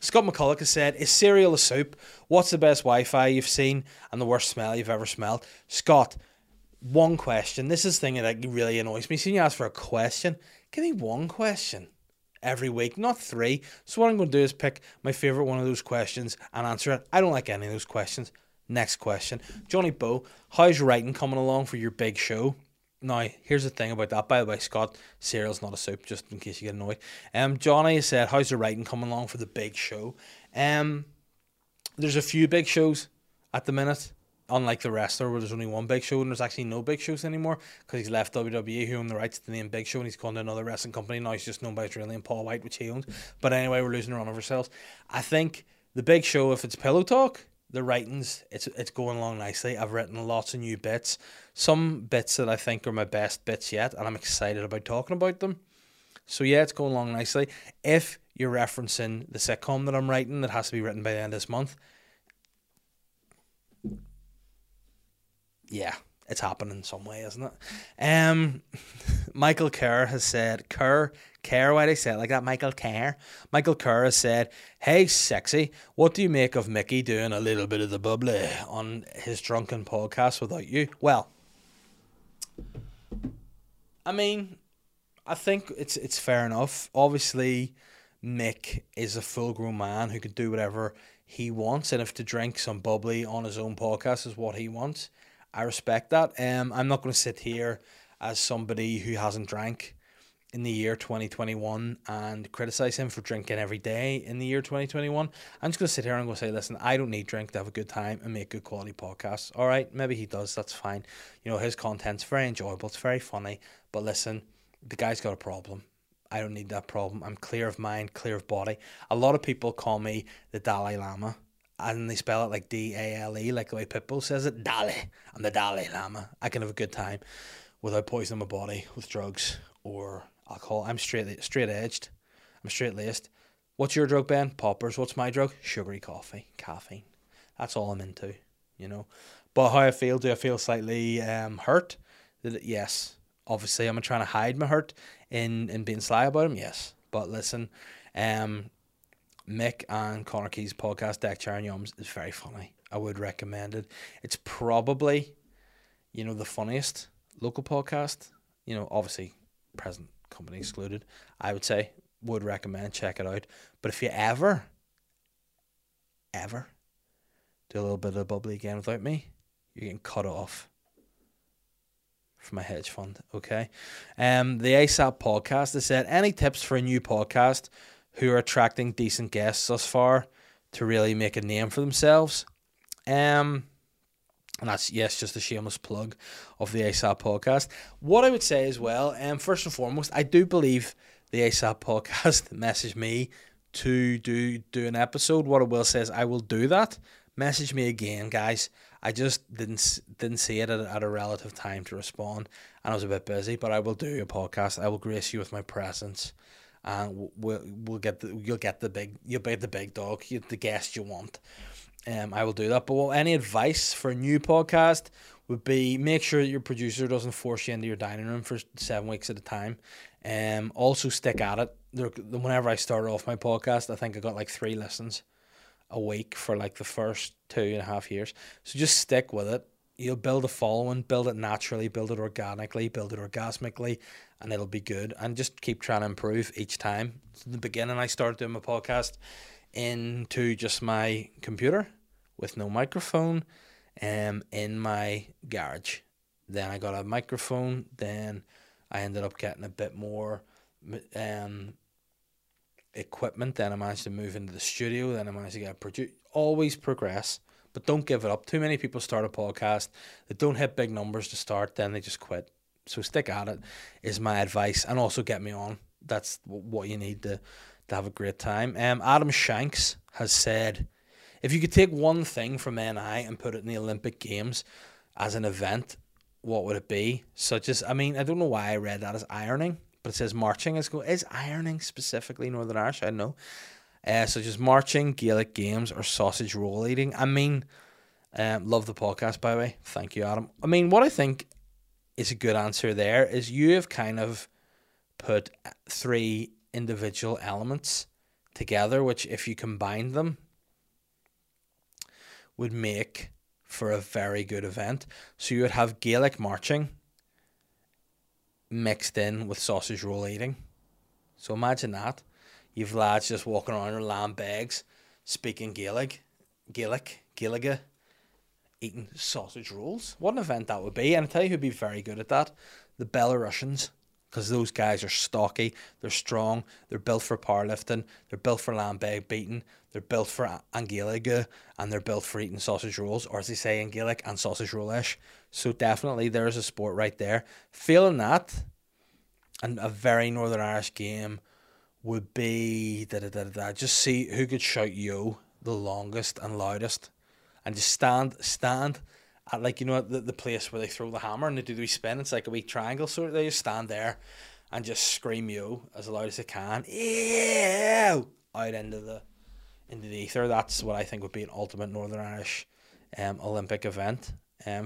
Scott McCulloch has said, is cereal a soup? What's the best Wi-Fi you've seen and the worst smell you've ever smelled? Scott, one question. This is the thing that really annoys me. Seeing you ask for a question, give me one question every week, not three. So what I'm going to do is pick my favourite one of those questions and answer it. I don't like any of those questions. Next question. Johnny Bow, how's your writing coming along for your big show? Now, here's the thing about that. By the way, Scott, cereal's not a soup, just in case you get annoyed. Johnny said, how's the writing coming along for the big show? There's a few big shows at the minute, unlike The Wrestler, where there's only one big show, and there's actually no big shows anymore, because he's left WWE, who owned the rights to the name Big Show, and he's gone to another wrestling company. Now he's just known by Australia and Paul White, which he owns. But anyway, we're losing the run of ourselves. I think the big show, if it's Pillow Talk, the writings, it's going along nicely. I've written lots of new bits. Some bits that I think are my best bits yet, and I'm excited about talking about them. So yeah, it's going along nicely. If you're referencing the sitcom that I'm writing, that has to be written by the end of this month, yeah, it's happening in some way, isn't it? Michael Kerr has said, why do I say it like that? Michael Kerr has said, hey, sexy, what do you make of Mickey doing a little bit of the bubbly on his drunken podcast without you? Well, I mean, I think it's fair enough. Obviously, Mick is a full-grown man who can do whatever he wants, and if to drink some bubbly on his own podcast is what he wants, I respect that. I'm not going to sit here as somebody who hasn't drank in the year 2021 and criticise him for drinking every day in the year 2021. I'm just going to sit here and go say, listen, I don't need drink to have a good time and make good quality podcasts. All right, maybe he does. That's fine. You know, his content's very enjoyable. It's very funny. But listen, the guy's got a problem. I don't need that problem. I'm clear of mind, clear of body. A lot of people call me the Dalai Lama. And they spell it like D-A-L-E, like the way Pitbull says it. Dalai. I'm the Dalai Lama. I can have a good time without poisoning my body with drugs or alcohol. I'm straight-edged. I'm straight-laced. What's your drug, Ben? Poppers. What's my drug? Sugary coffee. Caffeine. That's all I'm into, you know. But how I feel, do I feel slightly hurt? Yes. Obviously, am I trying to hide my hurt in being sly about him? Yes. But listen, Mick and Connor Key's podcast, Deck Chair and Yums, is very funny. I would recommend it. It's probably, you know, the funniest local podcast, you know, obviously present company excluded. I would say, would recommend, check it out. But if you ever do a little bit of bubbly again without me, you're getting cut off from my hedge fund, okay? The ASAP podcast, they said, any tips for a new podcast who are attracting decent guests thus far to really make a name for themselves? And that's, yes, just a shameless plug of the ASAP podcast. What I would say as well, first and foremost, I do believe the ASAP podcast messaged me to do an episode, what it will says, I will do that. Message me again, guys. I just didn't see it at a relative time to respond, and I was a bit busy. But I will do a podcast. I will grace you with my presence, and we'll get the, you'll be the big dog, the guest you want. I will do that. But any advice for a new podcast would be make sure that your producer doesn't force you into your dining room for 7 weeks at a time. Also stick at it. Whenever I started off my podcast, I think I got like 3 listens a week for like the first 2.5 years. So just stick with it. You'll build a following, build it naturally, build it organically, build it orgasmically, and it'll be good. And just keep trying to improve each time. So in the beginning, I started doing my podcast into just my computer with no microphone, in my garage. Then I got a microphone. Then I ended up getting a bit more equipment. Then I managed to move into the studio. Then I managed to get a producer. Always progress, but don't give it up. Too many people start a podcast that don't hit big numbers to start, then they just quit. So stick at it is my advice, and also get me on. That's what you need to have a great time. Adam Shanks has said, if you could take one thing from NI and put it in the Olympic Games as an event, what would it be? Such as, I mean, I don't know why I read that as ironing, but it says marching. Is ironing specifically Northern Irish? I don't know. Such as marching, Gaelic games, or sausage roll eating. I mean, love the podcast, by the way. Thank you, Adam. I mean, what I think is a good answer there is you have kind of put 3 individual elements together, which if you combine them would make for a very good event. So you would have Gaelic marching mixed in with sausage roll eating. So imagine that. You've lads just walking around in lamb bags, speaking Gaelic, eating sausage rolls. What an event that would be. And I tell you who'd be very good at that, the Belarusians. Because those guys are stocky, they're strong, they're built for powerlifting, they're built for lamb bag beating, they're built for Angelica, and they're built for eating sausage rolls, or as they say, Angelic and sausage rollish. So definitely there's a sport right there. Failing that, and a very Northern Irish game would be just see who could shout yo the longest and loudest, and just stand. Like, you know, the place where they throw the hammer and they do the wee spin, it's like a wee triangle sort of. They just stand there and just scream yo as loud as they can, yeah, out into the ether. That's what I think would be an ultimate Northern Irish Olympic event.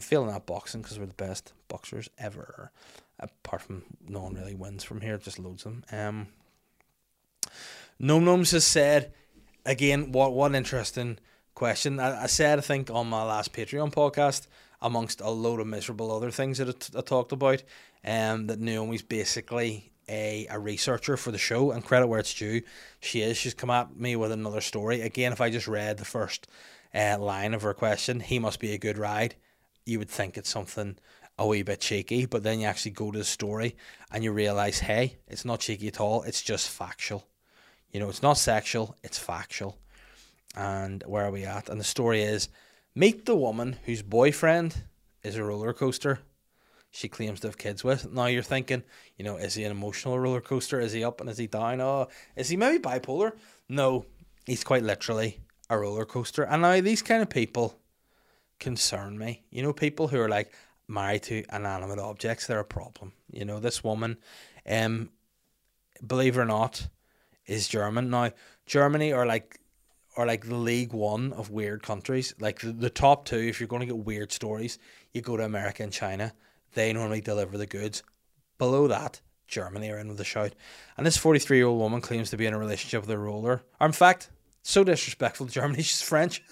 Feeling that boxing, because we're the best boxers ever, apart from no one really wins from here, just loads of them. Nom Noms has said again, what an interesting question. I said, I think on my last Patreon podcast, amongst a load of miserable other things that I talked about, that Naomi's basically a researcher for the show, and credit where it's due, she's come at me with another story. Again, if I just read the first line of her question, he must be a good ride, you would think it's something a wee bit cheeky, but then you actually go to the story and you realise, hey, it's not cheeky at all, it's just factual. You know, it's not sexual, it's factual. And where are we at? And the story is, meet the woman whose boyfriend is a roller coaster she claims to have kids with. Now you're thinking, you know, is he an emotional roller coaster? Is he up and is he down? Oh, is he maybe bipolar? No, he's quite literally a roller coaster. And now these kind of people concern me. You know, people who are like married to inanimate objects, they're a problem. You know, this woman, believe it or not, is German. Now, Germany are like the League One of weird countries. Like the top 2, if you're going to get weird stories, you go to America and China. They normally deliver the goods. Below that, Germany are in with a shout. And this 43-year-old woman claims to be in a relationship with a roller. Or in fact, so disrespectful to Germany, she's French.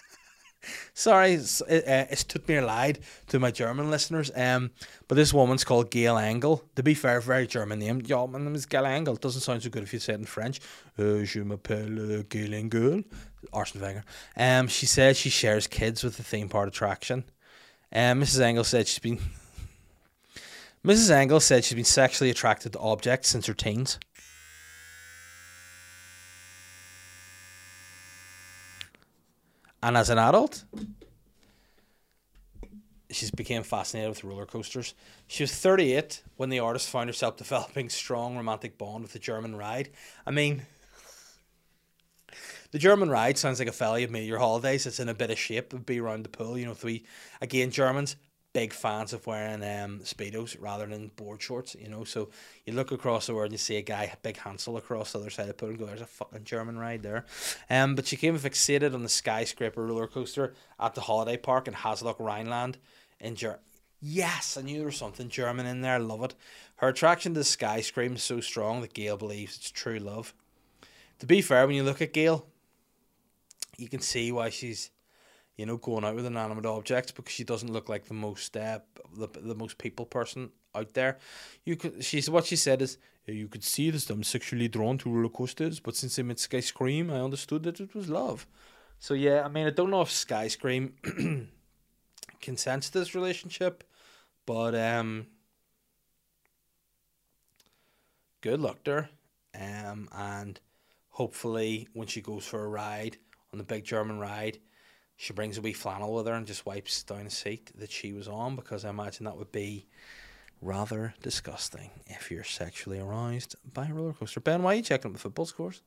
Sorry, it's took me a lie to my German listeners. But this woman's called Gail Engel. To be fair, very German name. Yeah, my name is Gail Engel. It doesn't sound so good if you say it in French. Je m'appelle Gail Engel. Arsene Wenger. She says she shares kids with the theme park attraction. Mrs. Engel said she's been... Mrs. Engel said she's been sexually attracted to objects since her teens. And as an adult, she's became fascinated with roller coasters. She was 38 when the artist found herself developing strong romantic bond with the German ride. I mean, The German ride sounds like a fella you've made your holidays. It's in a bit of shape. It'd be around the pool, you know, three. Again, Germans, big fans of wearing Speedos rather than board shorts, you know. So you look across the world and you see a guy, big Hansel, across the other side of the pool and go, there's a fucking German ride there. But she came fixated on the Skyscraper roller coaster at the holiday park in Havelock Rhineland in Germany. Yes, I knew there was something German in there. I love it. Her attraction to the Skyscraper is so strong that Gail believes it's true love. To be fair, when you look at Gail, you can see why she's, you know, going out with inanimate objects, because she doesn't look like the most people person out there. What she said is, you could see this, I'm sexually drawn to roller coasters, but since I met Skyscream, I understood that it was love. So yeah, I mean, I don't know if Skyscream consents to this relationship, but good luck there, and hopefully when she goes for a ride on the big German ride, she brings a wee flannel with her and just wipes down a seat that she was on, because I imagine that would be rather disgusting if you're sexually aroused by a roller coaster. Ben, why are you checking up the football scores?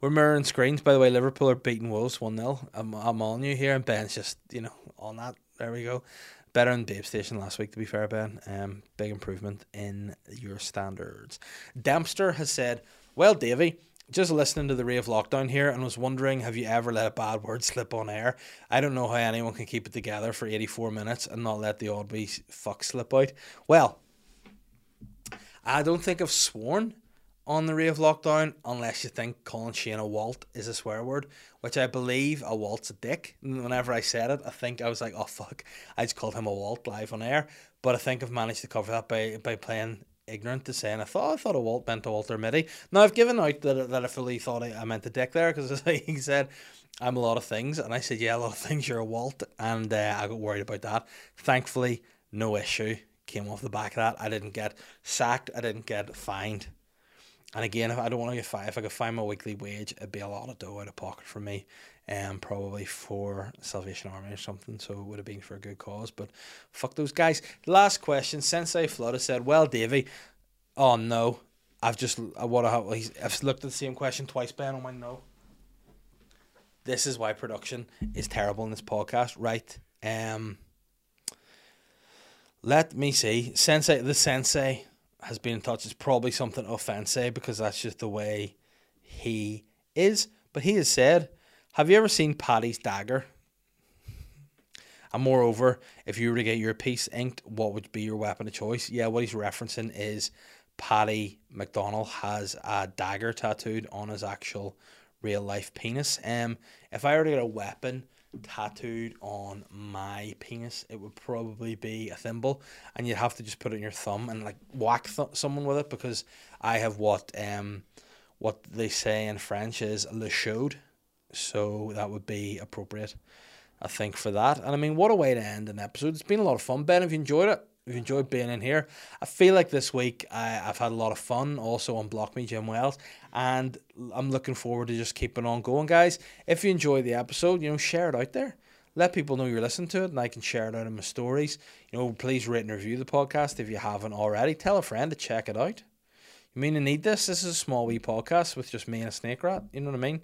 We're mirroring screens, by the way. Liverpool are beating Wolves 1-0. I'm on you here, and Ben's just, you know, on that. There we go. Better than Babe Station last week, to be fair, Ben. Big improvement in your standards. Dempster has said, well, Davey, just listening to the Rave Lockdown here and was wondering, have you ever let a bad word slip on air? I don't know how anyone can keep it together for 84 minutes and not let the odd wee fuck slip out. Well, I don't think I've sworn on the Rave Lockdown unless you think calling Shane a Walt is a swear word, which I believe a Walt's a dick. And whenever I said it, I think I was like, oh fuck, I just called him a Walt live on air. But I think I've managed to cover that by playing ignorant to saying I thought a Walt meant a Walter Mitty. Now I've given out that I fully thought I meant the dick there, because he said I'm a lot of things, and I said yeah, a lot of things, you're a Walt, and I got worried about that. Thankfully no issue came off the back of that. I didn't get sacked, I didn't get fined, and again, if I don't want to get fined, if I could find my weekly wage, it'd be a lot of dough out of pocket for me, probably for Salvation Army or something, so it would have been for a good cause, but fuck those guys. Last question, Sensei Flood said, well, Davey, oh no, I've looked at the same question twice, Ben, on my no. This is why production is terrible in this podcast, right? Let me see. The Sensei has been in touch. It's probably something offensive because that's just the way he is, but he has said, have you ever seen Paddy's dagger? And moreover, if you were to get your piece inked, what would be your weapon of choice? Yeah, what he's referencing is Paddy McDonald has a dagger tattooed on his actual real life penis. If I were to get a weapon tattooed on my penis, it would probably be a thimble, and you'd have to just put it in your thumb and like whack someone with it, because I have what they say in French is le chaude. So that would be appropriate, I think, for that. And I mean, what a way to end an episode. It's been a lot of fun. Ben, have you enjoyed it? Have you enjoyed being in here? I feel like this week I've had a lot of fun. Also on Block Me, Jim Wells. And I'm looking forward to just keeping on going, guys. If you enjoy the episode, you know, share it out there. Let people know you're listening to it, and I can share it out in my stories. You know, please rate and review the podcast if you haven't already. Tell a friend to check it out. You mean you need this? This is a small wee podcast with just me and a snake rat. You know what I mean?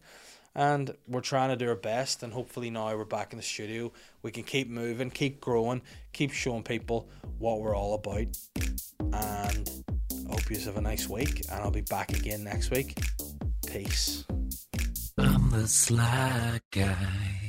And we're trying to do our best, and hopefully now we're back in the studio, we can keep moving, keep growing, keep showing people what we're all about. And I hope you have a nice week, and I'll be back again next week. Peace. I'm the Sly Guy.